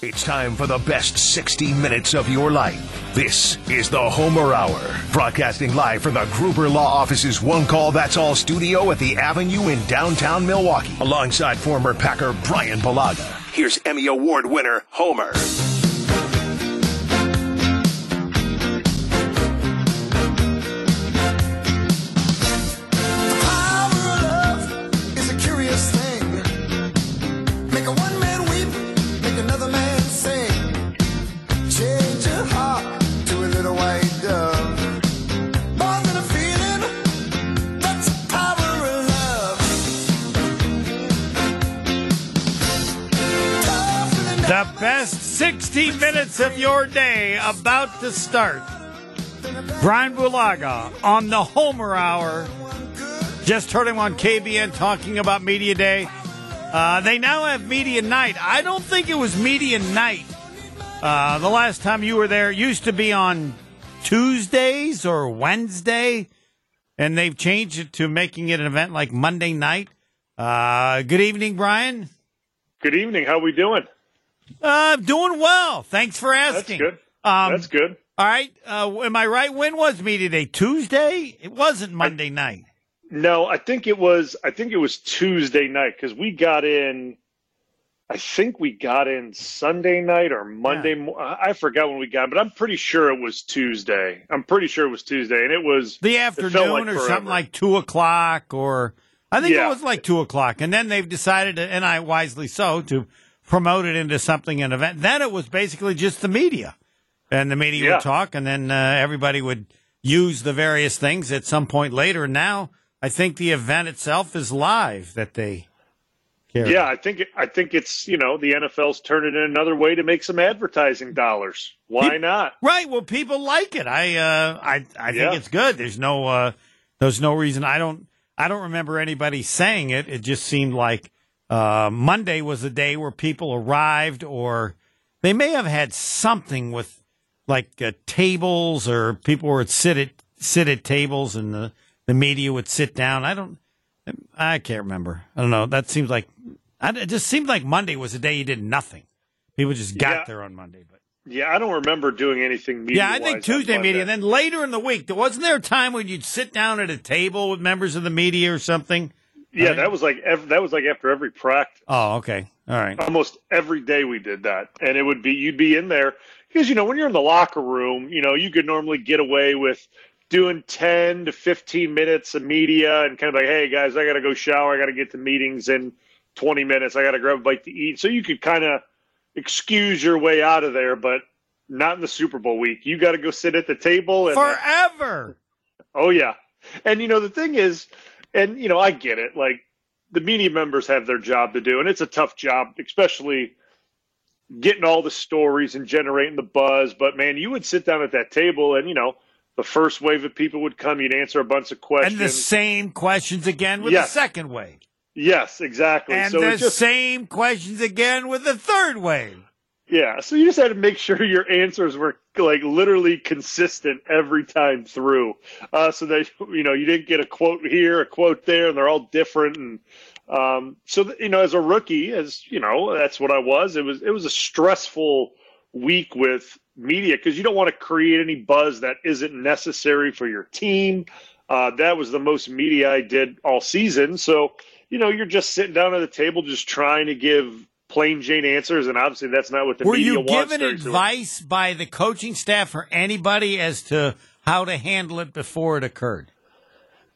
It's time for the best 60 minutes of your life. This is the Homer Hour, broadcasting live from the Gruber Law Offices One Call That's All studio at the Avenue in downtown Milwaukee, alongside former Packer Brian Bulaga. Here's Emmy Award winner Homer. The best 60 minutes of your day about to start. Brian Bulaga on the Homer Hour. Just heard him on KBN talking about Media Day. They now have Media Night. I don't think it was Media Night the last time you were there. It used to be on Tuesdays or Wednesday, and they've changed it to making it an event like Monday night. Good evening, Brian. Good evening. How are we doing? Doing well. Thanks for asking. That's good. All right. Am I right? When was Media Day? Tuesday? It wasn't Monday night. No, I think it was Tuesday night because we got in. I think we got in Sunday night or Monday. Yeah. I forgot when we got in, but I'm pretty sure it was Tuesday. And it was the afternoon like or forever. Something like 2 o'clock, or I think it was like 2 o'clock. And then they've decided, and I wisely so, to promoted into something, an event. Then it was basically just the media. And the media would talk, and then everybody would use the various things at some point later. Now, I think the event itself is live that they carry. Yeah, I think it's, the NFL's turning in another way to make some advertising dollars. Why not? Right, well, people like it. I think it's good. There's no reason. I don't remember anybody saying it. It just seemed like Monday was the day where people arrived, or they may have had something with like tables, or people would sit at tables, and the media would sit down. I can't remember. I don't know. That seems like it just seemed like Monday was the day you did nothing. People just got there on Monday, but I don't remember doing anything media. Yeah, I think Tuesday media, and then later in the week, wasn't there a time when you'd sit down at a table with members of the media or something? Yeah, that was like after every practice. Oh, okay. All right. Almost every day we did that. And it would be, you'd be in there because, when you're in the locker room, you could normally get away with doing 10 to 15 minutes of media and kind of like, hey guys, I got to go shower. I got to get to meetings in 20 minutes. I got to grab a bite to eat. So you could kind of excuse your way out of there, but not in the Super Bowl week. You got to go sit at the table. And forever. Oh yeah. And the thing is, and, I get it. Like, the media members have their job to do, and it's a tough job, especially getting all the stories and generating the buzz. But, man, you would sit down at that table and, the first wave of people would come. You'd answer a bunch of questions. And the same questions again with the second wave. Yes, exactly. And so same questions again with the third wave. Yeah, so you just had to make sure your answers were, like, literally consistent every time through, so that, you didn't get a quote here, a quote there, and they're all different. And as a rookie, that's what I was. It was a stressful week with media because you don't want to create any buzz that isn't necessary for your team. That was the most media I did all season. So, you're just sitting down at the table just trying to give plain Jane answers, and obviously that's not what the media wants. Were you given advice by the coaching staff or anybody as to how to handle it before it occurred?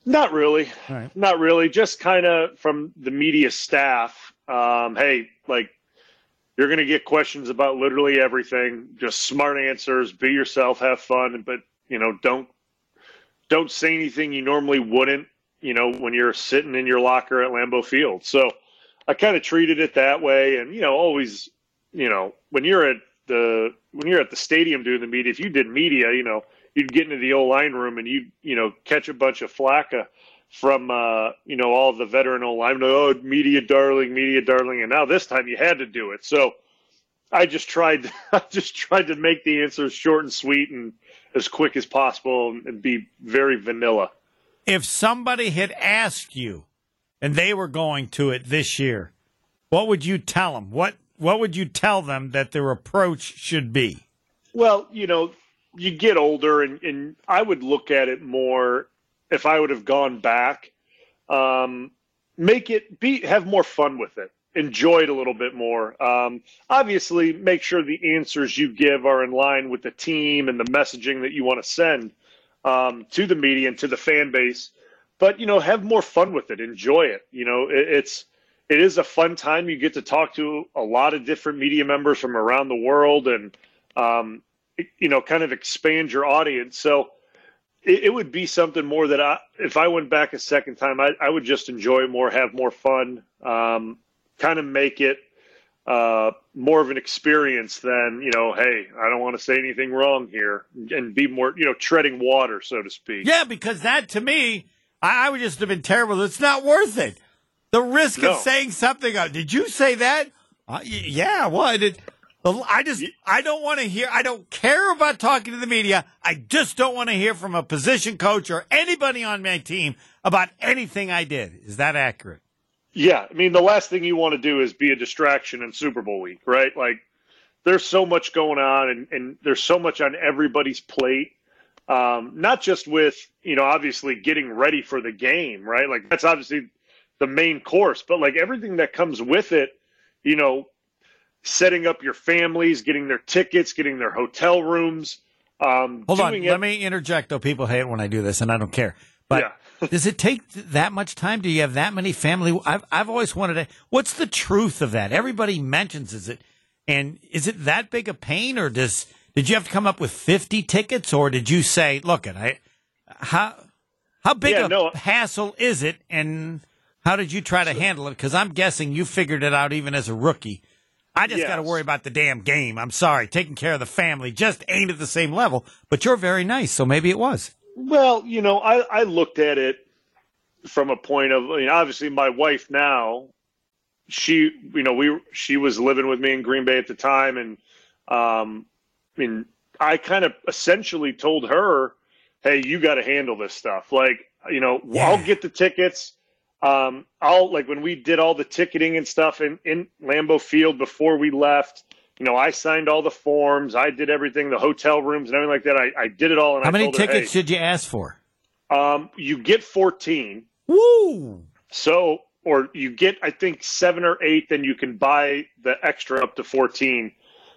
Not really. All right. Not really. Just kind of from the media staff, hey, like, you're going to get questions about literally everything. Just smart answers. Be yourself. Have fun. But, don't say anything you normally wouldn't, when you're sitting in your locker at Lambeau Field. So I kind of treated it that way, and always, when you're at the stadium doing the media, if you did media, you'd get into the O-line room and you'd catch a bunch of flack from all the veteran O-line, oh, media darling, and now this time you had to do it. So I just tried to make the answers short and sweet and as quick as possible and be very vanilla. If somebody had asked you, and they were going to it this year, what would you tell them? What what would you tell them that their approach should be? Well, you know, you get older, and I would look at it more if I would have gone back. Have more fun with it. Enjoy it a little bit more. Obviously, make sure the answers you give are in line with the team and the messaging that you want to send to the media and to the fan base. But, you know, have more fun with it. Enjoy it. You know, it is a fun time. You get to talk to a lot of different media members from around the world and, you know, kind of expand your audience. So it would be something more that if I went back a second time, I would just enjoy more, have more fun, kind of make it more of an experience than, you know, hey, I don't want to say anything wrong here, and be more, you know, treading water, so to speak. Yeah, because that to me, I would just have been terrible. It's not worth it. The risk of saying something. Did you say that? Yeah. Well, I don't want to hear. I don't care about talking to the media. I just don't want to hear from a position coach or anybody on my team about anything I did. Is that accurate? Yeah. I mean, the last thing you want to do is be a distraction in Super Bowl week, right? Like, there's so much going on, and there's so much on everybody's plate. Not just with, you know, obviously getting ready for the game, right? Like, that's obviously the main course, but like everything that comes with it, you know, setting up your families, getting their tickets, getting their hotel rooms. Let me interject, though. People hate it when I do this, and I don't care. But yeah. Does it take that much time? Do you have that many family? I've always wanted to. What's the truth of that? Everybody mentions is it that big a pain, or did you have to come up with 50 tickets, or did you say, look, how big hassle is it, and how did you try to handle it? Because I'm guessing you figured it out even as a rookie. I just got to worry about the damn game. I'm sorry. Taking care of the family just ain't at the same level. But you're very nice, so maybe it was. Well, you know, I looked at it from a point of, I mean, obviously my wife now, she was living with me in Green Bay at the time. And I mean, I kind of essentially told her, hey, you got to handle this stuff. Like, you know, I'll get the tickets. I'll, like, when we did all the ticketing and stuff in Lambeau Field before we left, you know, I signed all the forms. I did everything, the hotel rooms and everything like that. I did it all. And How many tickets did you ask for? You get 14. Woo! So, or you get, I think, 7 or 8, then you can buy the extra up to 14.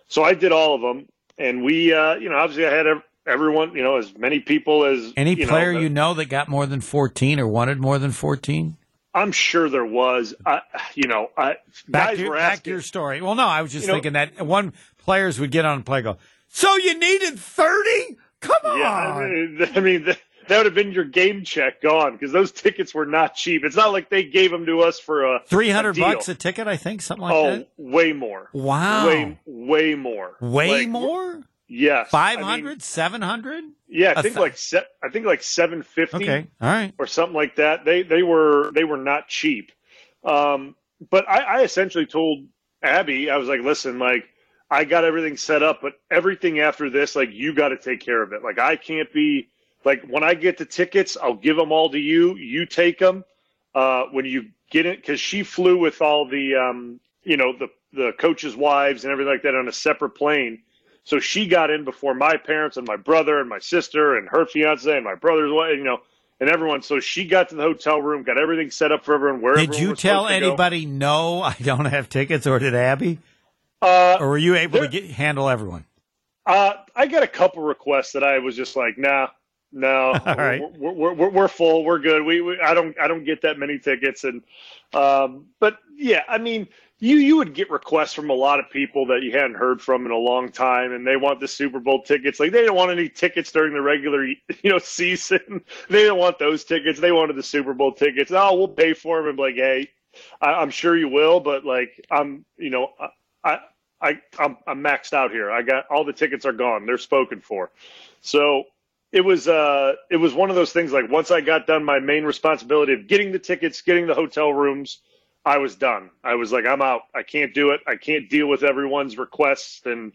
So I did all of them. And we, you know, obviously I had everyone, you know, as many people as any player, you know, that got more than 14 or wanted more than 14. I'm sure there was, back to your story. Well, no, I was just thinking that one players would get on and play and go, so you needed 30? Come on. Yeah, I mean that would have been your game check gone, because those tickets were not cheap. It's not like they gave them to us for a $300 a ticket, I think, something like that. Oh, way more. Wow. Way more. Way more? Yes. 500, I mean, 700? Yeah, I think like 750. Okay. All right. Or something like that. They were not cheap. But I essentially told Abby, I was like, listen, like, I got everything set up, but everything after this, like, you got to take care of it. Like, I can't be, like, when I get the tickets, I'll give them all to you. You take them when you get it, because she flew with all the, you know, the coaches' wives and everything like that on a separate plane. So she got in before my parents and my brother and my sister and her fiance and my brother's wife, you know, and everyone. So she got to the hotel room, got everything set up for everyone. Where did you tell anybody, no, I don't have tickets, or did Abby? Or were you able to handle everyone? I got a couple requests that I was just like, nah, no, right. we're full, we're good. We I don't get that many tickets, and but yeah, I mean. You would get requests from a lot of people that you hadn't heard from in a long time, and they want the Super Bowl tickets. Like, they didn't want any tickets during the regular, you know, season. They didn't want those tickets. They wanted the Super Bowl tickets. Oh, we'll pay for them. And be like, hey, I'm sure you will, but like, I'm, you know, I'm maxed out here. I got all the tickets are gone. They're spoken for. So it was one of those things. Like, once I got done my main responsibility of getting the tickets, getting the hotel rooms, I was done. I was like, I'm out. I can't do it. I can't deal with everyone's requests. And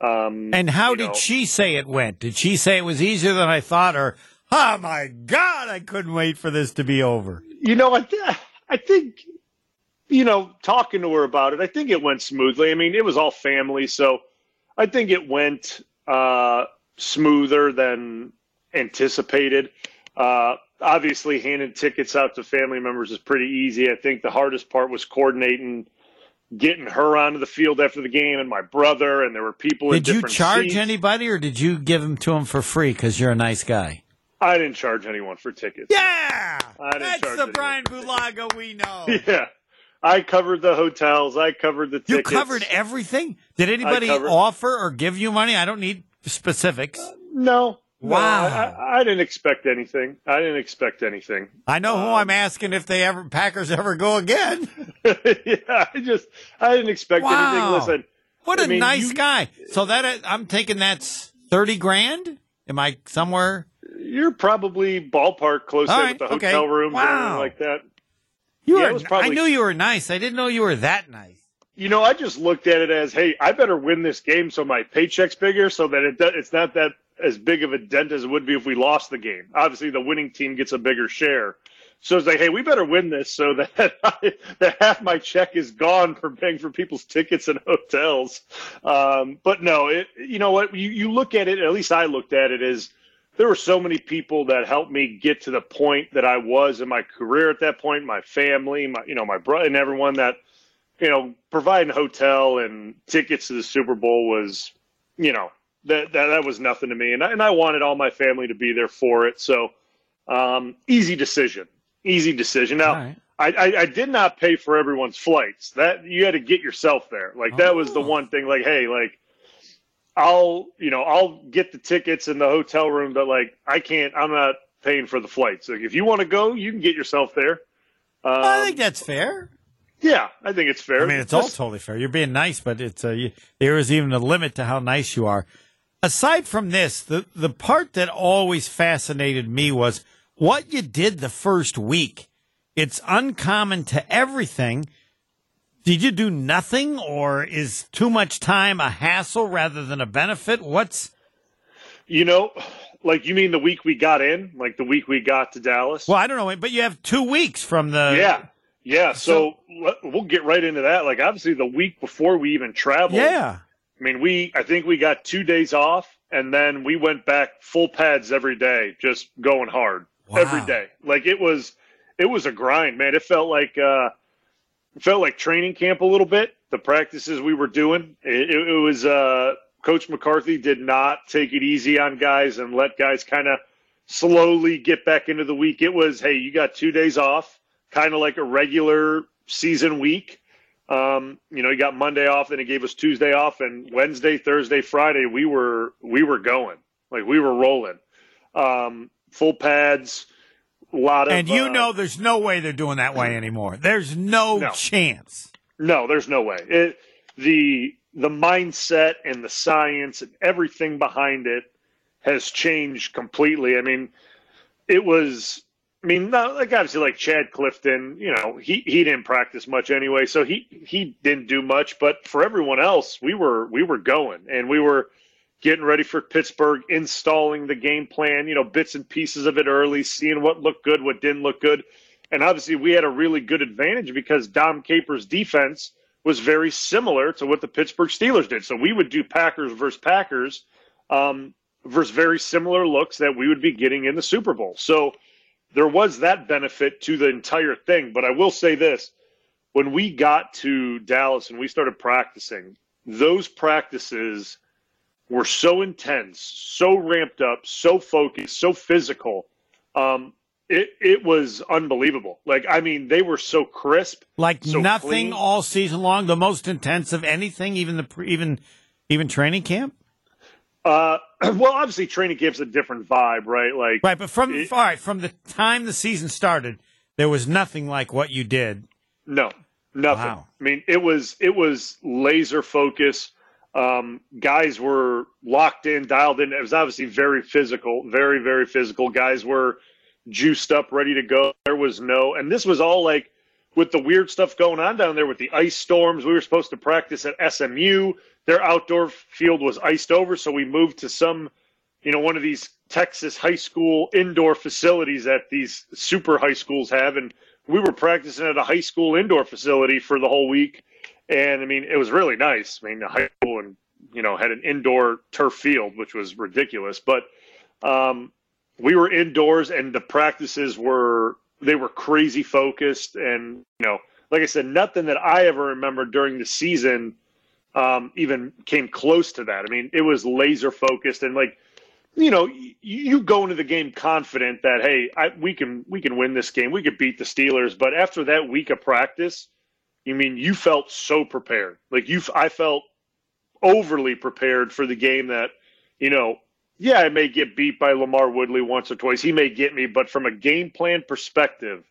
how did she say it went? Did she say it was easier than I thought, or, oh, my God, I couldn't wait for this to be over? You know, I think you know, talking to her about it, I think it went smoothly. I mean, it was all family, so I think it went smoother than anticipated. Obviously, handing tickets out to family members is pretty easy. I think the hardest part was coordinating getting her onto the field after the game and my brother, and there were people in different seats. Did you charge anybody, or did you give them to him for free because you're a nice guy? I didn't charge anyone for tickets. Yeah! That's the Brian Bulaga we know. Yeah. I covered the hotels. I covered the tickets. You covered everything? Did anybody offer or give you money? I don't need specifics. No. Wow. I didn't expect anything. I know who I'm asking if they ever Packers ever go again. Yeah, I didn't expect anything. Listen. What a nice guy. So that I'm taking that's $30,000? Am I somewhere? You're probably ballpark close to the hotel room or anything like that. I knew you were nice. I didn't know you were that nice. You know, I just looked at it as, hey, I better win this game so my paycheck's bigger, so that it's not that as big of a dent as it would be if we lost the game. Obviously, the winning team gets a bigger share. So it's like, hey, we better win this so that, that half my check is gone for paying for people's tickets and hotels. But no, you know what? You look at it, at least I looked at it as, there were so many people that helped me get to the point that I was in my career at that point, my family, my brother and everyone that, providing hotel and tickets to the Super Bowl was, that was nothing to me. And I wanted all my family to be there for it. So easy decision. Now, right. I did not pay for everyone's flights. That you had to get yourself there. Like that was the one thing like, hey, like, I'll get the tickets in the hotel room, but like, I'm not paying for the flights. Like if you want to go, you can get yourself there. I think that's fair. Yeah, I think it's fair. I mean, it's all totally fair. You're being nice, but it's there is even a limit to how nice you are. Aside from this, the part that always fascinated me was what you did the first week. It's uncommon to everything. Did you do nothing, or is too much time a hassle rather than a benefit? You mean the week we got in, like the week we got to Dallas? Well, I don't know, but you have 2 weeks from the... Yeah. So we'll get right into that. Like, obviously, the week before we even traveled. Yeah. I mean, I think we got 2 days off, and then we went back full pads every day, just going hard every day. Like, it was a grind, man. It felt like training camp a little bit. The practices we were doing, it was Coach McCarthy did not take it easy on guys and let guys kind of slowly get back into the week. It was, hey, you got 2 days off, kind of like a regular season week. You got Monday off, and it gave us Tuesday off, and Wednesday, Thursday, Friday, we were going. Like we were rolling. Full pads. There's no way they're doing that way anymore. There's no chance. No, there's no way. The mindset and the science and everything behind it has changed completely. I mean, obviously like Chad Clifton, he didn't practice much anyway, so he didn't do much. But for everyone else, we were going, and we were getting ready for Pittsburgh, installing the game plan, bits and pieces of it early, seeing what looked good, what didn't look good. And obviously we had a really good advantage because Dom Capers' defense was very similar to what the Pittsburgh Steelers did. So we would do Packers versus very similar looks that we would be getting in the Super Bowl. So there was that benefit to the entire thing. But I will say this, when we got to Dallas and we started practicing, those practices – were so intense, so ramped up, so focused, so physical. It was unbelievable. Like, I mean, they were so crisp. Like so nothing clean. All season long, the most intense of anything, even training camp? Obviously training camp's a different vibe, right? Like, right, but from the time the season started, there was nothing like what you did. No, nothing. Wow. I mean, it was laser focus. Guys were locked in, dialed in. It was obviously very physical, very, very physical. Guys were juiced up, ready to go. There was no, and this was all like with the weird stuff going on down there with the ice storms. We were supposed to practice at SMU. Their outdoor field was iced over, so we moved to some, one of these Texas high school indoor facilities that these super high schools have, and we were practicing at a high school indoor facility for the whole week. And, I mean, it was really nice. I mean, the high school and, you know, had an indoor turf field, which was ridiculous. But we were indoors, and the practices were – they were crazy focused. And, you know, like I said, nothing that I ever remember during the season even came close to that. I mean, it was laser focused. And, like, you know, you go into the game confident that, hey, we can win this game. We could beat the Steelers. But after that week of practice, you mean you felt so prepared. Like, I felt overly prepared for the game that, you know, yeah, I may get beat by Lamar Woodley once or twice. He may get me, but from a game plan perspective,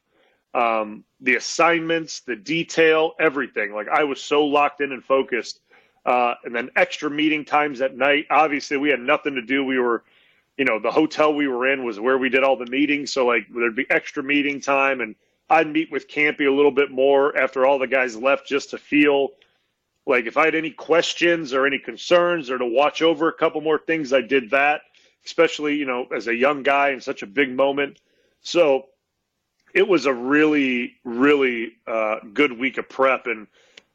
the assignments, the detail, everything, like I was so locked in and focused. And then extra meeting times at night. Obviously, we had nothing to do. We were, you know, the hotel we were in was where we did all the meetings. So, like, there'd be extra meeting time, and I'd meet with Campy a little bit more after all the guys left just to feel like if I had any questions or any concerns or to watch over a couple more things, I did that, especially, you know, as a young guy in such a big moment. So it was a really, really good week of prep. And,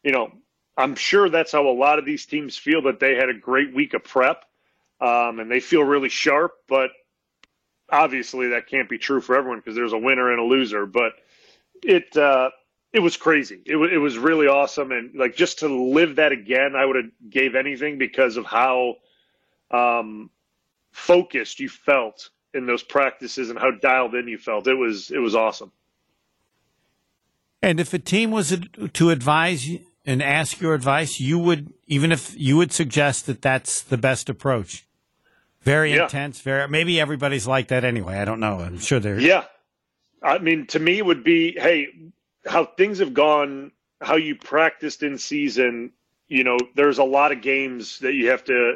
you know, I'm sure that's how a lot of these teams feel, that they had a great week of prep and they feel really sharp. But obviously that can't be true for everyone because there's a winner and a loser. But it was crazy. It was really awesome. And, like, just to live that again, I would have gave anything because of how focused you felt in those practices and how dialed in you felt. It was awesome. And if a team was to advise you and ask your advice, you would, even if you would suggest that that's the best approach. Very intense. Very, maybe everybody's like that anyway. I don't know. I'm sure they're. Yeah. I mean, to me it would be, hey, how things have gone, how you practiced in season, you know, there's a lot of games that you have to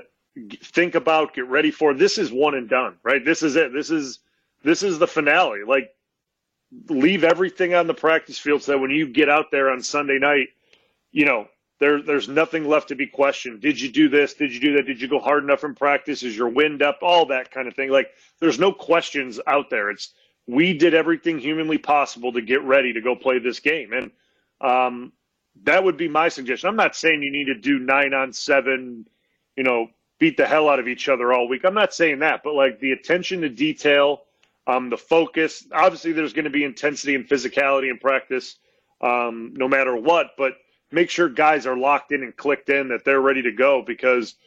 think about, get ready for. This is one and done, right? This is it. This is the finale. Like, leave everything on the practice field so that when you get out there on Sunday night, you know, there's nothing left to be questioned. Did you do this? Did you do that? Did you go hard enough in practice? Is your wind up? All that kind of thing. Like, there's no questions out there. It's, we did everything humanly possible to get ready to go play this game. And that would be my suggestion. I'm not saying you need to do 9-on-7, you know, beat the hell out of each other all week. I'm not saying that. But, like, the attention to detail, the focus. Obviously, there's going to be intensity and physicality in practice no matter what. But make sure guys are locked in and clicked in, that they're ready to go, because –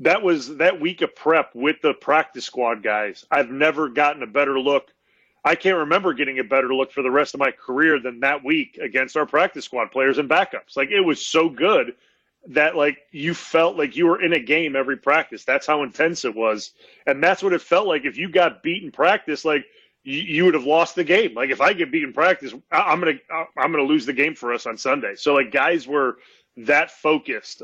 that was that week of prep with the practice squad guys. I've never gotten a better look. I can't remember getting a better look for the rest of my career than that week against our practice squad players and backups. Like, it was so good that, like, you felt like you were in a game every practice. That's how intense it was. And that's what it felt like. If you got beat in practice, like, you would have lost the game. Like, if I get beat in practice, I'm going to lose the game for us on Sunday. So, like, guys were that focused,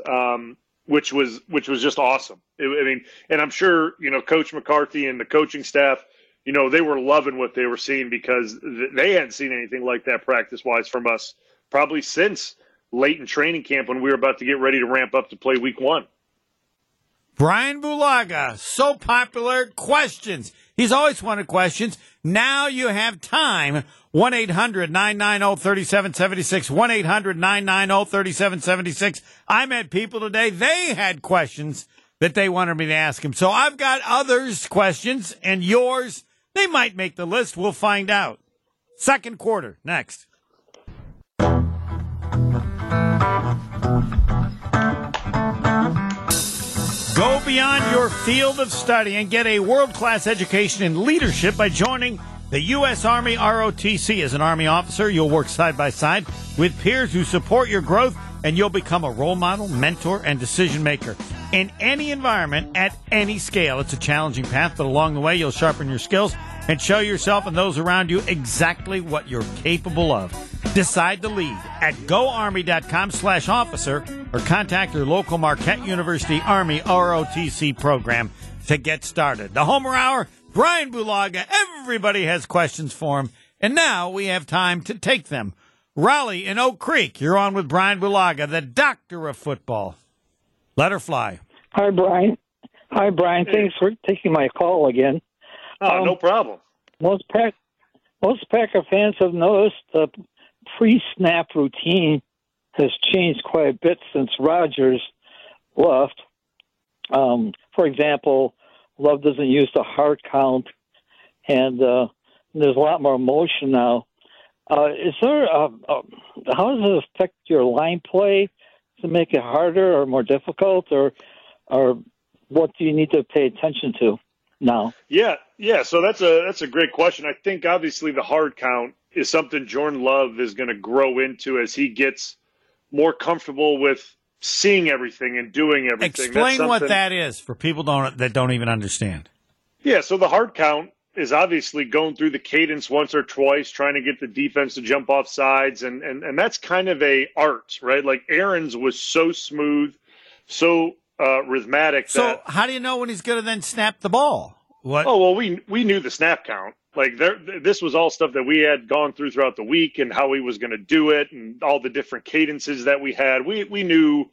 which was just awesome. I mean, and I'm sure, you know, Coach McCarthy and the coaching staff, you know, they were loving what they were seeing, because they hadn't seen anything like that practice-wise from us probably since late in training camp when we were about to get ready to ramp up to play week one. Brian Bulaga, so popular. Questions. He's always wanted questions. Now you have time. 1-800-990-3776. 1-800-990-3776. I met people today. They had questions that they wanted me to ask him. So I've got others' questions, and yours, they might make the list. We'll find out. Second quarter, next. Go beyond your field of study and get a world-class education in leadership by joining the U.S. Army ROTC. As an Army officer, you'll work side-by-side with peers who support your growth, and you'll become a role model, mentor, and decision-maker in any environment at any scale. It's a challenging path, but along the way, you'll sharpen your skills and show yourself and those around you exactly what you're capable of. Decide to lead at GoArmy.com/officer or contact your local Marquette University Army ROTC program to get started. The Homer Hour, Brian Bulaga, everybody has questions for him, and now we have time to take them. Raleigh in Oak Creek, you're on with Brian Bulaga, the doctor of football. Let her fly. Hi, Brian. Thanks for taking my call again. No problem. Most practice. Most Packer fans have noticed the pre-snap routine has changed quite a bit since Rodgers left. For example, Love doesn't use the hard count, and there's a lot more emotion now. How does it affect your line play? Does it make it harder or more difficult, or what do you need to pay attention to now? Yeah. So that's a great question. I think obviously the hard count is something Jordan Love is going to grow into as he gets more comfortable with seeing everything and doing everything. Explain what that is for people that don't even understand. Yeah. So the hard count is obviously going through the cadence once or twice, trying to get the defense to jump off sides. And that's kind of a art, right? Like Aaron's was so smooth, so rhythmic. So how do you know when he's going to then snap the ball? What? Oh, well, we knew the snap count. Like this was all stuff that we had gone through throughout the week and how he was going to do it and all the different cadences that we had. We knew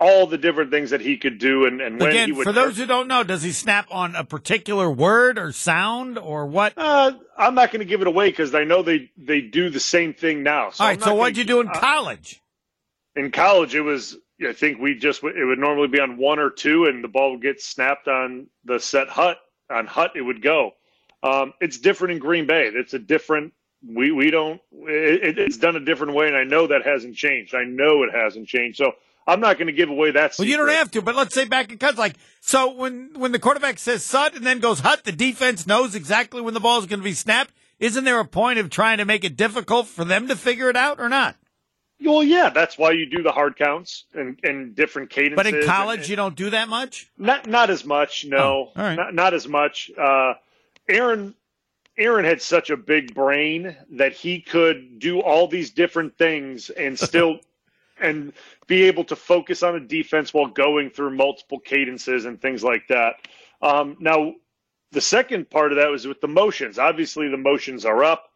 all the different things that he could do and when he would. For those who don't know, does he snap on a particular word or sound or what? I'm not going to give it away because I know they do the same thing now. So all right, so what'd you do in college? In college, it was, I think it would normally be on one or two and the ball would get snapped on the set hut. On hut, it would go. It's different in Green Bay. It's a different – it's done a different way, and I know that hasn't changed. I know it hasn't changed. So I'm not going to give away that secret. Well, you don't have to, but let's say back in cuts. Like, so when the quarterback says sud and then goes hut, the defense knows exactly when the ball is going to be snapped. Isn't there a point of trying to make it difficult for them to figure it out or not? Well, yeah, that's why you do the hard counts and different cadences. But in college, you don't do that much? Not as much, no. Oh, all right. Not as much. Aaron had such a big brain that he could do all these different things and still and be able to focus on a defense while going through multiple cadences and things like that. Now, the second part of that was with the motions. Obviously, the motions are up.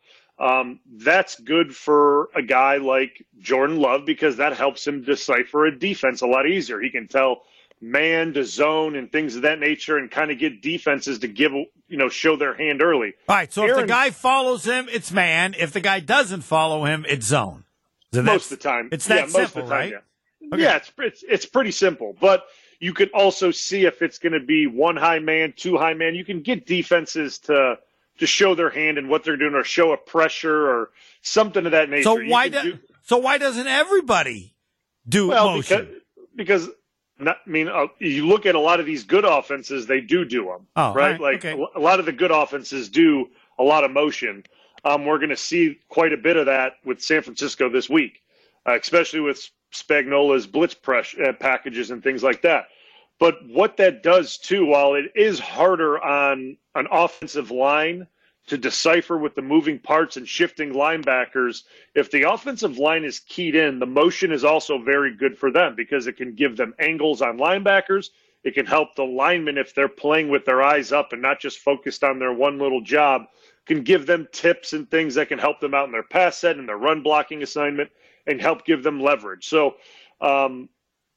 That's good for a guy like Jordan Love because that helps him decipher a defense a lot easier. He can tell man to zone and things of that nature and kind of get defenses to show their hand early. All right, so if the guy follows him, it's man. If the guy doesn't follow him, it's zone. So most of the time. It's that simple, right? Yeah, okay. Yeah, it's pretty simple. But you can also see if it's going to be one high man, two high man. You can get defenses to show their hand and what they're doing or show a pressure or something of that nature. So why doesn't everybody do motion? Because you look at a lot of these good offenses, they do them, right? Like a lot of the good offenses do a lot of motion. We're going to see quite a bit of that with San Francisco this week, especially with Spagnola's blitz pressure packages and things like that. But what that does, too, while it is harder on an offensive line to decipher with the moving parts and shifting linebackers, if the offensive line is keyed in, the motion is also very good for them because it can give them angles on linebackers. It can help the linemen if they're playing with their eyes up and not just focused on their one little job. It can give them tips and things that can help them out in their pass set and their run blocking assignment and help give them leverage. So,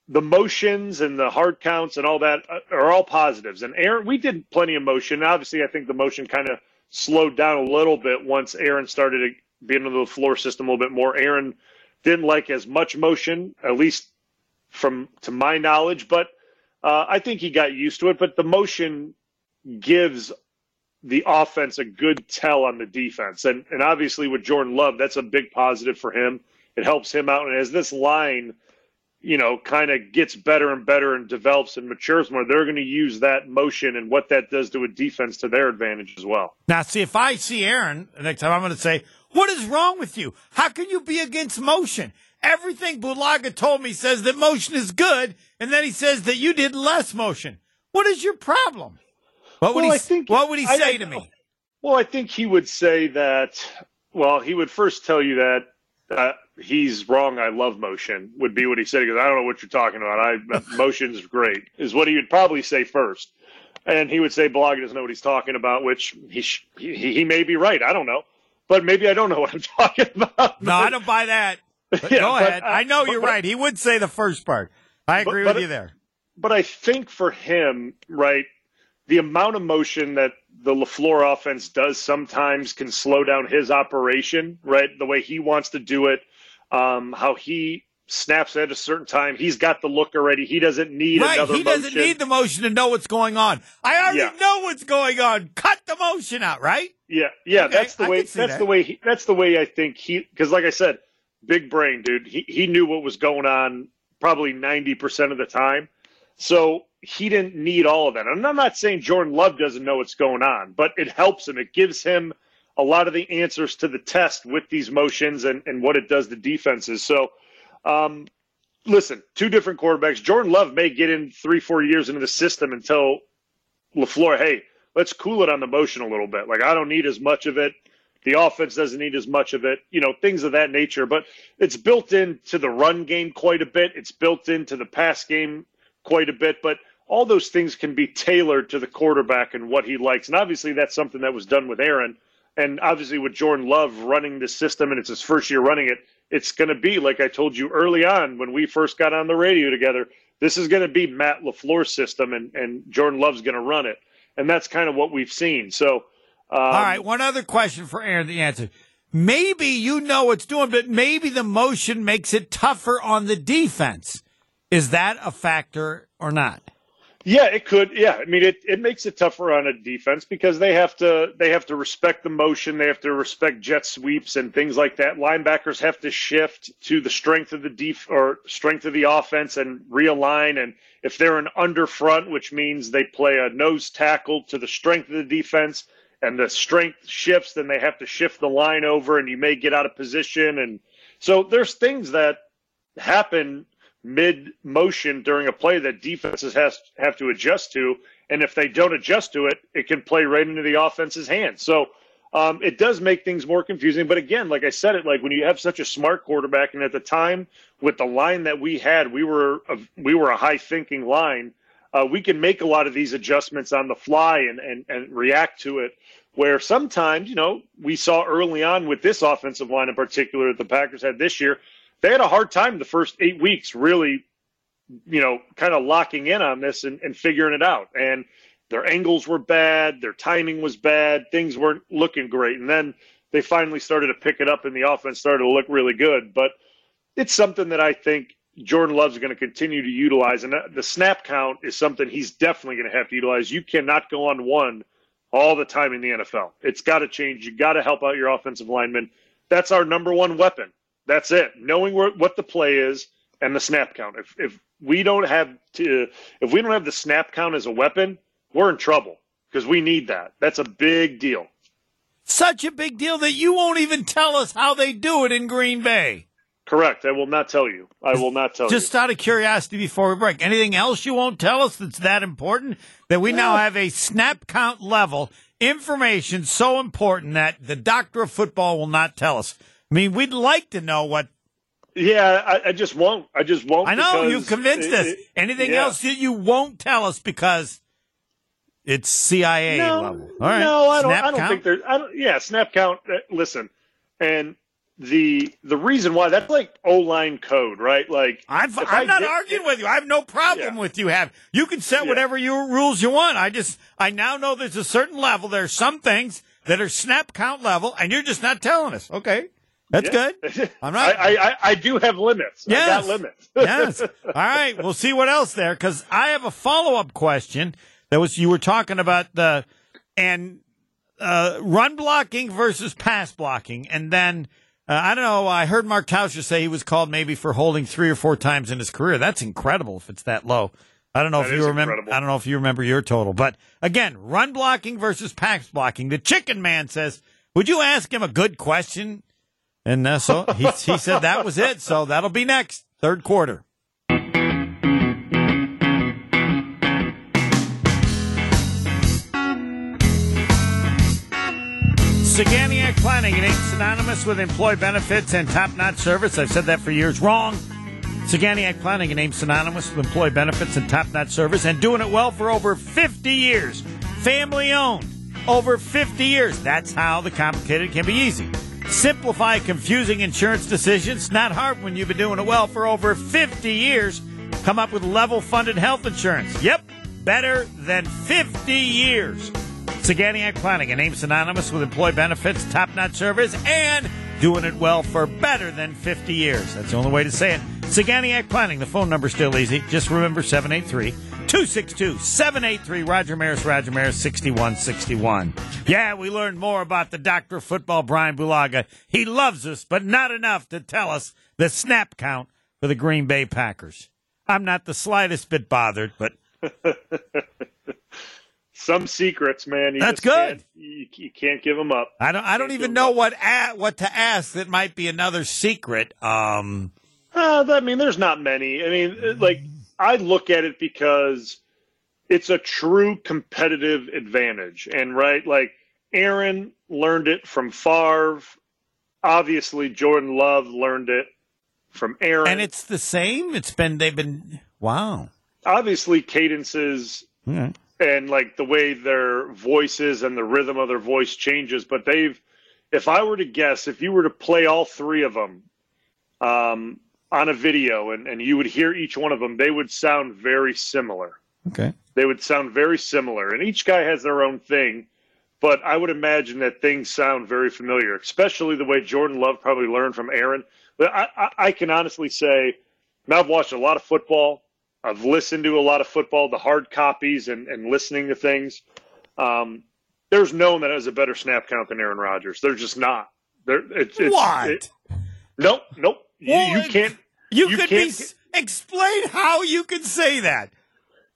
the motions and the hard counts and all that are all positives. And Aaron, we did plenty of motion. Obviously, I think the motion kind of slowed down a little bit once Aaron started being in the floor system a little bit more. Aaron didn't like as much motion, at least to my knowledge, but I think he got used to it. But the motion gives the offense a good tell on the defense. And obviously with Jordan Love, that's a big positive for him. It helps him out. And as this line – kind of gets better and better and develops and matures more, they're going to use that motion and what that does to a defense to their advantage as well. Now, see, if I see Aaron next time, I'm going to say, what is wrong with you? How can you be against motion? Everything Bulaga told me says that motion is good, and then he says that you did less motion. What is your problem? What would he say to me? Well, I think he would say that, he would first tell you that, he's wrong. I love motion would be what he said. He goes, I don't know what you're talking about. Motion's great is what he would probably say first. And he would say, Bulaga doesn't know what he's talking about, which he may be right. I don't know, but maybe I don't know what I'm talking about. No, I don't buy that. But yeah, go ahead. I know you're right. He would say the first part. I agree with you there. But I think for him, right, the amount of motion that the LaFleur offense does sometimes can slow down his operation, right? The way he wants to do it, how he snaps at a certain time. He's got the look already. He doesn't need another motion. Right, he doesn't need the motion to know what's going on. I already know what's going on. Cut the motion out, right? Yeah, okay, that's the way I think he, because like I said, big brain, dude. He knew what was going on probably 90% of the time. So he didn't need all of that. And I'm not saying Jordan Love doesn't know what's going on, but it helps him. It gives him a lot of the answers to the test with these motions and what it does to defenses. So, listen, two different quarterbacks. Jordan Love may get in 3-4 years into the system until LaFleur, hey, let's cool it on the motion a little bit. Like, I don't need as much of it. The offense doesn't need as much of it, things of that nature. But it's built into the run game quite a bit. It's built into the pass game quite a bit. But all those things can be tailored to the quarterback and what he likes. And obviously that's something that was done with Aaron. And obviously with Jordan Love running this system, and it's his first year running it, it's going to be, like I told you early on when we first got on the radio together, this is going to be Matt LaFleur's system, and Jordan Love's going to run it. And that's kind of what we've seen. So, all right, one other question for Aaron to answer. Maybe you know what's doing, but maybe the motion makes it tougher on the defense. Is that a factor or not? Yeah, it could. Yeah, I mean, it makes it tougher on a defense because they have to respect the motion. They have to respect jet sweeps and things like that. Linebackers have to shift to the strength of the strength of the offense and realign. And if they're an under front, which means they play a nose tackle to the strength of the defense, and the strength shifts, then they have to shift the line over, and you may get out of position. And so there's things that happen mid-motion during a play that defenses have to adjust to, and if they don't adjust to it, it can play right into the offense's hands. So it does make things more confusing. But again, like I said, when you have such a smart quarterback, and at the time with the line that we had, we were a high-thinking line. We can make a lot of these adjustments on the fly and react to it, where sometimes, we saw early on with this offensive line in particular that the Packers had this year, they had a hard time the first 8 weeks really, kind of locking in on this and figuring it out. And their angles were bad. Their timing was bad. Things weren't looking great. And then they finally started to pick it up, and the offense started to look really good. But it's something that I think Jordan Love's going to continue to utilize. And the snap count is something he's definitely going to have to utilize. You cannot go on one all the time in the NFL. It's got to change. You got to help out your offensive linemen. That's our number one weapon. That's it. Knowing what the play is and the snap count. If we don't have the snap count as a weapon, we're in trouble because we need that. That's a big deal. Such a big deal that you won't even tell us how they do it in Green Bay. Correct. I will not tell you. Just out of curiosity before we break, anything else you won't tell us that's that important? That we now have a snap count level information so important that the doctor of football will not tell us. I mean, we'd like to know what. Yeah, I just won't. I know, you've convinced us. Anything else that you won't tell us because it's CIA level. All right. No, I don't think there's snap count. Listen, and the reason why, that's like O-line code, right? Like I'm not arguing with you. I have no problem with you. You can set whatever your rules you want. I now know there's a certain level. There's some things that are snap count level, and you're just not telling us. Okay, that's good. I'm not. I do have limits. Yes. I got limits. Yes. All right. We'll see what else there, because I have a follow up question. You were talking about the run blocking versus pass blocking, and then I don't know. I heard Mark Tauscher say he was called maybe for holding 3 or 4 times in his career. That's incredible if it's that low. I don't know if you remember your total, but again, run blocking versus pass blocking. The Chicken Man says, "Would you ask him a good question?" And so he said that was it. So that'll be next, third quarter. Saganiak Planning. It ain't synonymous with employee benefits and top-notch service. I've said that for years. Wrong. Saganiak Planning, a name synonymous with employee benefits and top-notch service, and doing it well for over 50 years. Family-owned, over 50 years. That's how the complicated can be easy. Simplify confusing insurance decisions. Not hard when you've been doing it well for over 50 years. Come up with level-funded health insurance. Yep, better than 50 years. Saganiak Planning, a name synonymous with employee benefits, top-notch service, and doing it well for better than 50 years. That's the only way to say it. Saganiak Planning, the phone number's still easy. Just remember 783-262-783. Roger Maris, 6161. Yeah, we learned more about the doctor of football, Brian Bulaga. He loves us, but not enough to tell us the snap count for the Green Bay Packers. I'm not the slightest bit bothered, but... Some secrets, man. That's good. You can't give them up. I don't even know what to ask that might be another secret. There's not many. I mean, like, I look at it because it's a true competitive advantage. And, right, like, Aaron learned it from Favre. Obviously, Jordan Love learned it from Aaron. And it's the same? Wow. Obviously, cadences... Mm-hmm. And, like, the way their voices and the rhythm of their voice changes. But if I were to guess, if you were to play all three of them on a video and you would hear each one of them, they would sound very similar. Okay. They would sound very similar. And each guy has their own thing. But I would imagine that things sound very familiar, especially the way Jordan Love probably learned from Aaron. But I can honestly say, and I've watched a lot of football. I've listened to a lot of football, the hard copies and listening to things. There's no one that has a better snap count than Aaron Rodgers. There's just not. Nope. You can't. Explain how you can say that.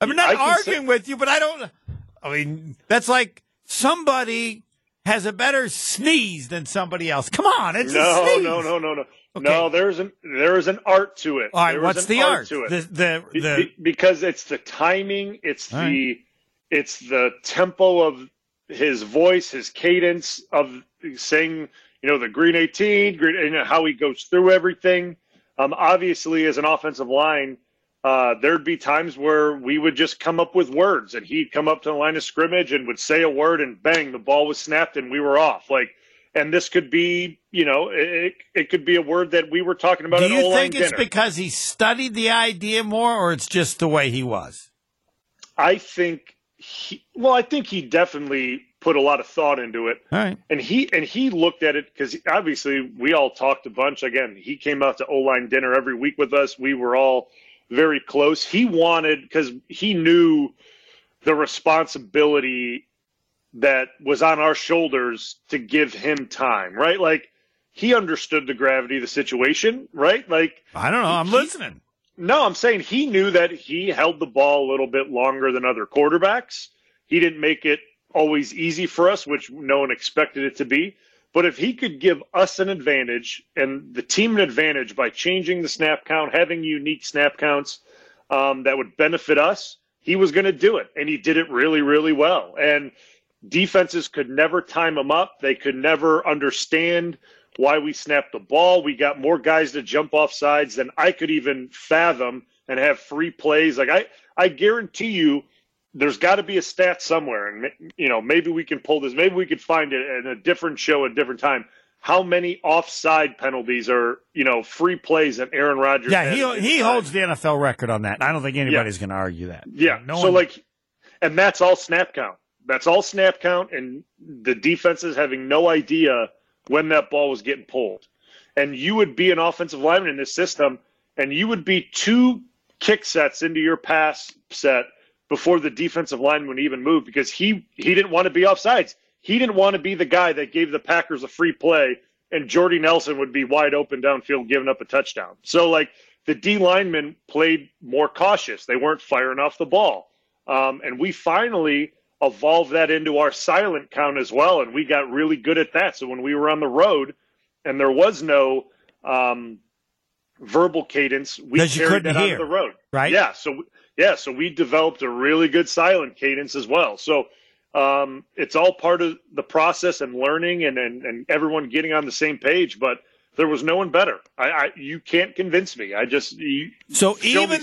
I mean, with you, but I don't. I mean, that's like somebody has a better sneeze than somebody else. Come on, it's a sneeze. No. Okay. No, there is an art to it. All right, what's the art to it? Because it's the timing, it's the tempo of his voice, his cadence of saying, the green 18, how he goes through everything. Obviously, as an offensive line, there'd be times where we would just come up with words, and he'd come up to the line of scrimmage and would say a word, and bang, the ball was snapped, and we were off. And this could be, it could be a word that we were talking about at O-line dinner. Do you think it's because he studied the idea more, or it's just the way he was? I think he definitely put a lot of thought into it. All right. And he looked at it because, obviously, we all talked a bunch. Again, he came out to O-line dinner every week with us. We were all very close. He wanted, because he knew the responsibility that was on our shoulders to give him time, right? Like, he understood the gravity of the situation, right? Like, I don't know. I'm listening. No, I'm saying he knew that he held the ball a little bit longer than other quarterbacks. He didn't make it always easy for us, which no one expected it to be. But if he could give us an advantage and the team an advantage by changing the snap count, having unique snap counts that would benefit us, he was going to do it. And he did it really, really well. And defenses could never time him up. They could never understand why we snapped the ball. We got more guys to jump off sides than I could even fathom and have free plays. Like, I guarantee you there's got to be a stat somewhere. And, maybe we can pull this. Maybe we could find it in a different show at a different time. How many offside penalties are, free plays that Aaron Rodgers has? Yeah, he holds the NFL record on that. I don't think anybody's going to argue that. Yeah. And that's all snap count. That's all snap count, and the defense is having no idea when that ball was getting pulled. And you would be an offensive lineman in this system, and you would be two kick sets into your pass set before the defensive lineman even moved, because he didn't want to be offsides. He didn't want to be the guy that gave the Packers a free play, and Jordy Nelson would be wide open downfield giving up a touchdown. So, the D linemen played more cautious. They weren't firing off the ball. And we finally evolve that into our silent count as well, and we got really good at that. So when we were on the road and there was no verbal cadence, we carried that on the road, right? So we developed a really good silent cadence as well. So it's all part of the process and learning and everyone getting on the same page. But there was no one better. You can't convince me. Even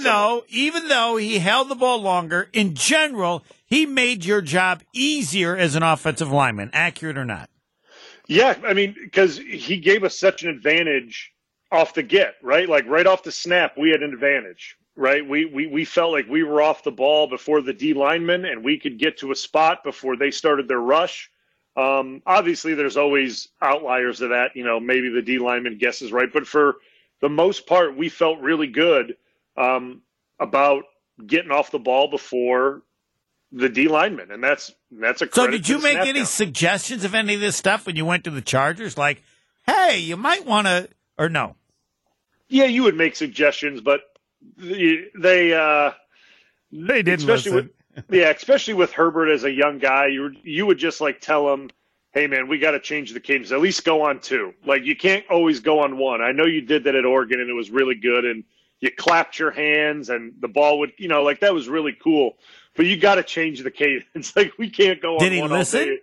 though he held the ball longer, in general, he made your job easier as an offensive lineman, accurate or not. Yeah, I mean, because he gave us such an advantage off the get, right? Like, right off the snap, we had an advantage. right? We felt like we were off the ball before the D linemen, and we could get to a spot before they started their rush. Obviously, there's always outliers to that. You know, maybe the D lineman guesses right. But for the most part, we felt really good about getting off the ball before the D lineman. And that's a credit. So did you make any suggestions of any of this stuff when you went to the Chargers? Like, hey, you might want to, or no? Yeah, you would make suggestions, but they didn't listen. Especially with Herbert as a young guy, you would just like tell him, hey, man, we got to change the cadence. At least go on two. Like, you can't always go on one. I know you did that at Oregon, and it was really good, and you clapped your hands, and the ball would, you know, like that was really cool. But you got to change the cadence. Like, we can't go on one. Did he listen?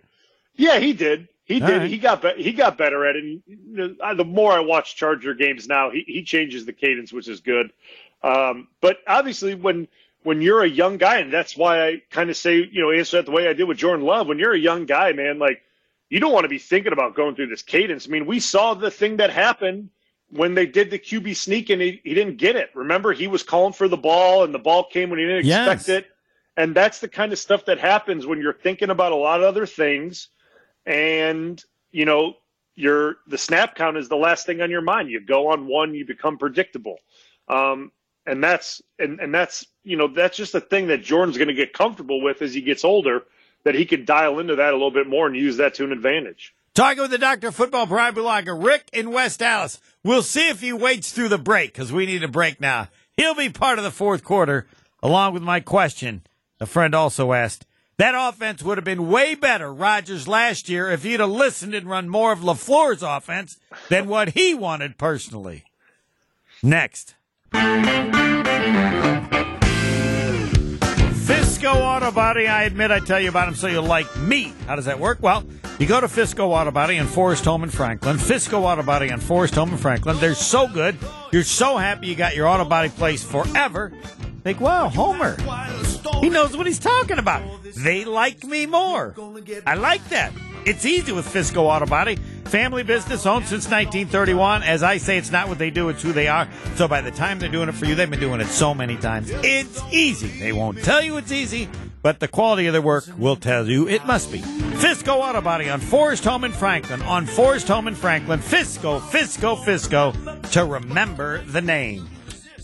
Yeah, he did. He did. Right. He got better at it. And the more I watch Charger games now, he changes the cadence, which is good. But obviously, when you're a young guy, and that's why I kind of say, you know, answer that the way I did with Jordan Love. When you're a young guy, man, like, you don't want to be thinking about going through this cadence. I mean, we saw the thing that happened when they did the QB sneak, and he didn't get it. Remember, he was calling for the ball, and the ball came when he didn't expect it. And that's the kind of stuff that happens when you're thinking about a lot of other things. And, you know, the snap count is the last thing on your mind. You go on one, you become predictable. And that's, you know, that's just a thing that Jordan's going to get comfortable with as he gets older, that he can dial into that a little bit more and use that to an advantage. Talking with the Doctor of Football, Brian Bulaga, Rick in West Dallas. We'll see if he waits through the break, because we need a break now. He'll be part of the fourth quarter, along with my question. A friend also asked, that offense would have been way better, Rodgers, last year if he'd have listened and run more of LaFleur's offense than what he wanted personally. Next. Fisco Autobody. I admit I tell you about them so you'll like me. How does that work? Well, you go to Fisco Autobody and Forest Home in Franklin. Fisco Autobody and Forest Home in Franklin. They're so good. You're so happy you got your auto body place forever. Think, wow, Homer, he knows what he's talking about. They like me more. I like that. It's easy with Fisco Autobody. Family business, owned since 1931. As I say, it's not what they do, it's who they are. So by the time they're doing it for you, they've been doing it so many times. It's easy. They won't tell you it's easy, but the quality of their work will tell you it must be. Fisco Autobody on Forest Home in Franklin. On Forest Home in Franklin. Fisco, Fisco, Fisco, to remember the name.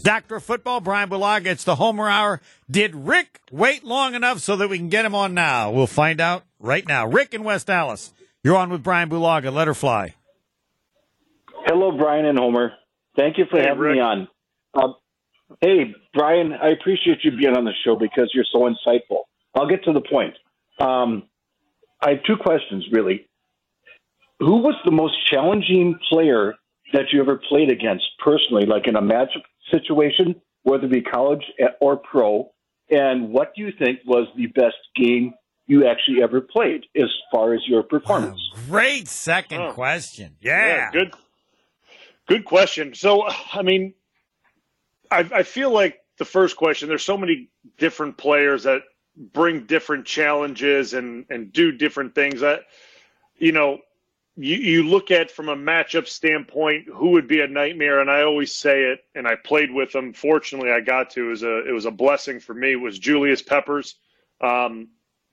Dr. Football, Brian Bulaga, it's the Homer Hour. Did Rick wait long enough so that we can get him on now? We'll find out right now. Rick in West Dallas, you're on with Brian Bulaga. Let her fly. Hello, Brian and Homer. Thank you for having Rick. Me on. Hey, Brian, I appreciate you being on the show because you're so insightful. I'll get to the point. I have two questions, really. Who was the most challenging player that you ever played against personally, like in a matchup situation, whether it be college or pro, and what do you think was the best game you actually ever played as far as your performance? Great second question. Yeah. Good question. So, I mean, I feel like the first question, there's so many different players that bring different challenges and do different things that, you know, You look at from a matchup standpoint, who would be a nightmare, and I always say it, and I played with him. Fortunately, I got to. It was a blessing for me. It was Julius Peppers.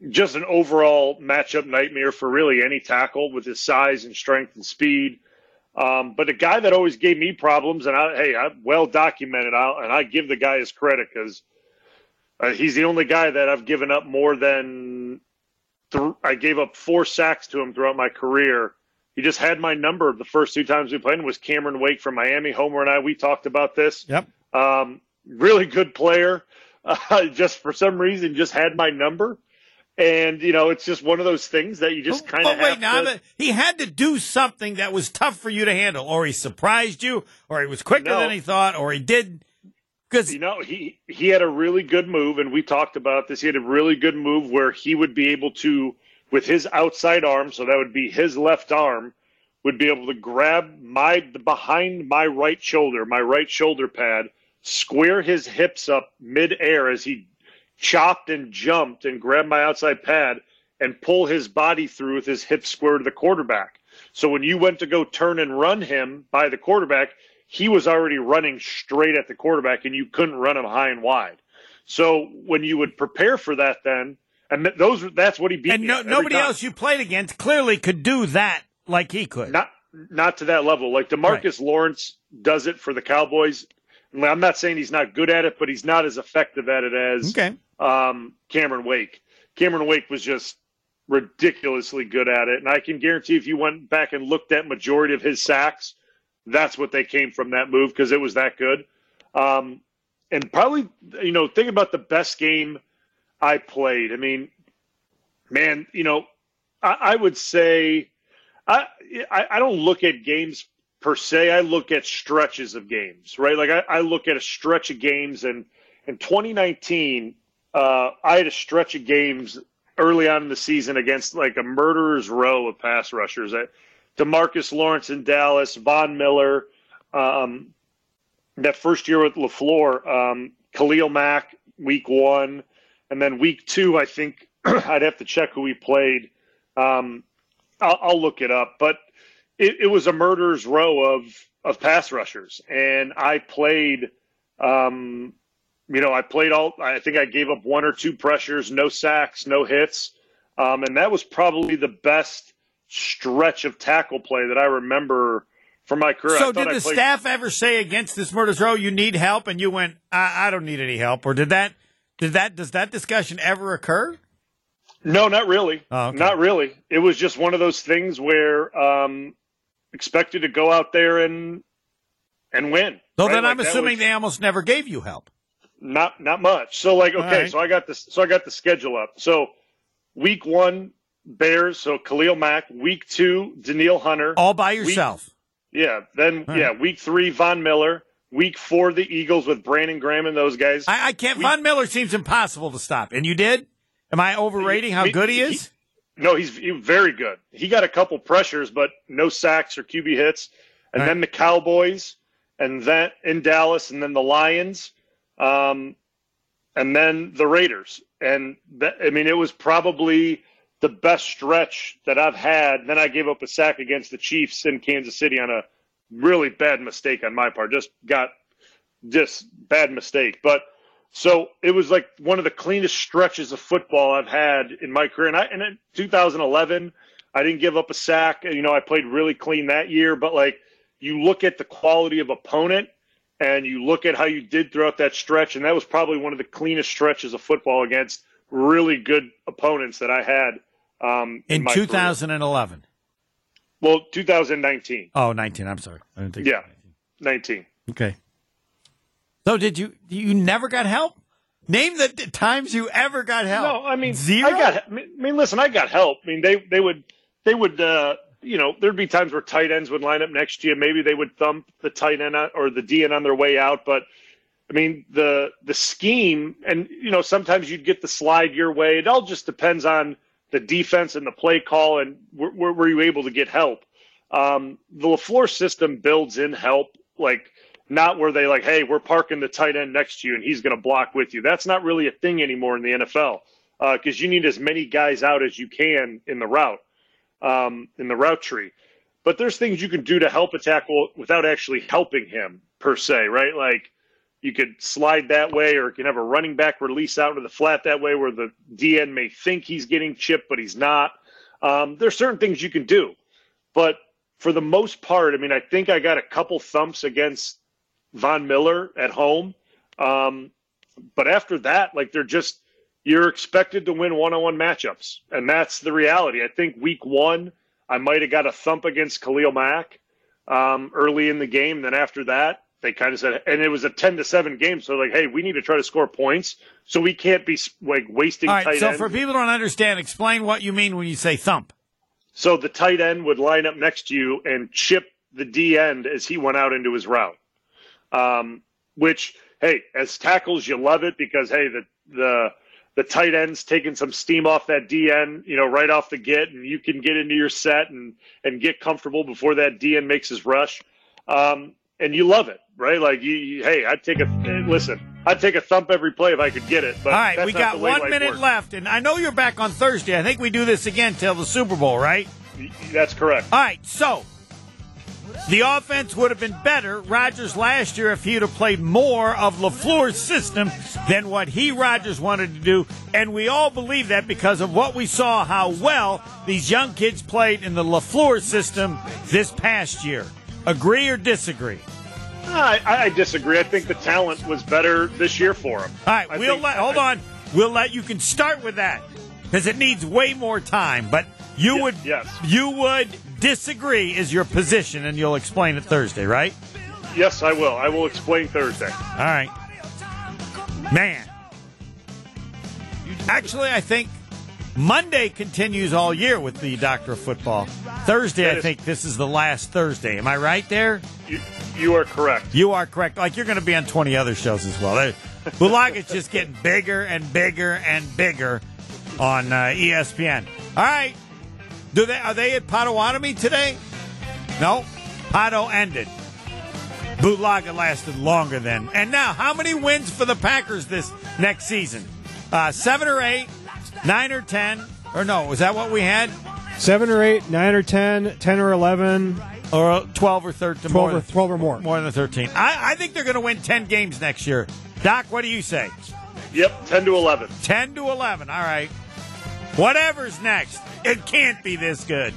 Just an overall matchup nightmare for really any tackle with his size and strength and speed. But a guy that always gave me problems, and I'm well documented, and I give the guy his credit because he's the only guy that I've given up more than I gave up 4 sacks to him throughout my career. He just had my number the first 2 times we played. It was Cameron Wake from Miami. Homer and I, we talked about this. Yep. Really good player. Just for some reason, just had my number. And, you know, it's just one of those things that you just kind of have to. But he had to do something that was tough for you to handle, or he surprised you, or he was quicker than he thought, or he did. You know, he had a really good move, and we talked about this. He had a really good move where he would be able to, with his outside arm, so that would be his left arm, would be able to grab behind my right shoulder pad, square his hips up midair as he chopped and jumped and grabbed my outside pad and pull his body through with his hips square to the quarterback. So when you went to go turn and run him by the quarterback, he was already running straight at the quarterback, and you couldn't run him high and wide. So when you would prepare for that, then and that's what he beat. And nobody else you played against clearly could do that like he could. Not to that level. Like DeMarcus Lawrence does it for the Cowboys. I'm not saying he's not good at it, but he's not as effective at it as Cameron Wake. Cameron Wake was just ridiculously good at it. And I can guarantee if you went back and looked at majority of his sacks, that's what they came from that move because it was that good. And probably, think about the best game I played. I mean, man, I would say I don't look at games per se. I look at stretches of games, right? Like I look at a stretch of games, and in 2019, I had a stretch of games early on in the season against like a murderer's row of pass rushers. DeMarcus Lawrence in Dallas, Von Miller, that first year with LaFleur, Khalil Mack, week one. And then week two, I think I'd have to check who we played. I'll look it up. But it was a murderer's row of pass rushers. And I played, I think I gave up one or two pressures, no sacks, no hits. And that was probably the best stretch of tackle play that I remember from my career. So did the staff ever say against this murder's row, you need help? And you went, I don't need any help. Or does that discussion ever occur? No, not really. Oh, okay. Not really. It was just one of those things where expected to go out there and win. So then I'm assuming they almost never gave you help. Not much. So so I got the schedule up. So week one, Bears, so Khalil Mack. Week two, Daniil Hunter. All by yourself. Week three, Von Miller. Week four, the Eagles with Brandon Graham and those guys. I can't. Von Miller seems impossible to stop. And you did? Am I overrating how good he is? No, he's very good. He got a couple pressures, but no sacks or QB hits. And then the Cowboys, and then in Dallas, and then the Lions, and then the Raiders. And it was probably the best stretch that I've had. Then I gave up a sack against the Chiefs in Kansas City on a really bad mistake on my part. Just bad mistake. But so it was like one of the cleanest stretches of football I've had in my career. And in 2011, I didn't give up a sack. I played really clean that year. But like you look at the quality of opponent and you look at how you did throughout that stretch. And that was probably one of the cleanest stretches of football against really good opponents that I had. In 2011. Career. Well, 2019. Oh, 19. I'm sorry. I didn't think. Yeah, 19. Okay. So did you never got help? Name the times you ever got help. No, zero. I got help. They would there'd be times where tight ends would line up next to you. Maybe they would thump the tight end or the DN on their way out, but the scheme, and sometimes you'd get the slide your way. It all just depends on the defense and the play call, and where were you able to get help. The LaFleur system builds in help, like not where they like, hey, we're parking the tight end next to you and he's going to block with you. That's not really a thing anymore in the NFL because you need as many guys out as you can in the route, in the route tree. But there's things you can do to help a tackle without actually helping him per se, right? Like, you could slide that way, or you can have a running back release out into the flat that way where the DN may think he's getting chipped, but he's not. There's certain things you can do. But for the most part, I think I got a couple thumps against Von Miller at home. But after that, like, you're expected to win one-on-one matchups. And that's the reality. I think week one, I might have got a thump against Khalil Mack early in the game. Then after that, they kind of said, and it was a 10-7 game. So like, hey, we need to try to score points, so we can't be like wasting. All right, tight so end. For people who don't understand, explain what you mean when you say thump. So the tight end would line up next to you and chip the D end as he went out into his route. Which, hey, as tackles, you love it because hey, the tight end's taking some steam off that D end, right off the get, and you can get into your set and get comfortable before that D end makes his rush. And you love it, right? Like, I'd take a thump every play if I could get it. But all right, we got 1 minute left, and I know you're back on Thursday. I think we do this again till the Super Bowl, right? That's correct. All right, so The offense would have been better, Rodgers, last year if he'd have played more of LaFleur's system than what he, Rodgers, wanted to do. And we all believe that because of what we saw, how well these young kids played in the LaFleur system this past year. Agree or disagree? I disagree. I think the talent was better this year for him. All right, hold on. We'll let you can start with that because it needs way more time, but you would disagree is your position, and you'll explain it Thursday, right? Yes, I will. I will explain Thursday. All right. Man. Actually, I think Monday continues all year with the Doctor of Football. Thursday, I think this is the last Thursday. Am I right there? You are correct. You are correct. Like, you're going to be on 20 other shows as well. Bulaga's just getting bigger and bigger and bigger on ESPN. All right. Are they at Potawatomi today? No. Pato ended. Bulaga lasted longer than. And now, how many wins for the Packers this next season? 7 or 8, 9 or 10, or no? Was that what we had? 7 or 8, 9 or 10, 10 or 11, or 12 or 13. 12 or more. More than 13. I think they're going to win 10 games next year. Doc, what do you say? Yep, 10 to 11. 10 to 11. All right. Whatever's next, it can't be this good.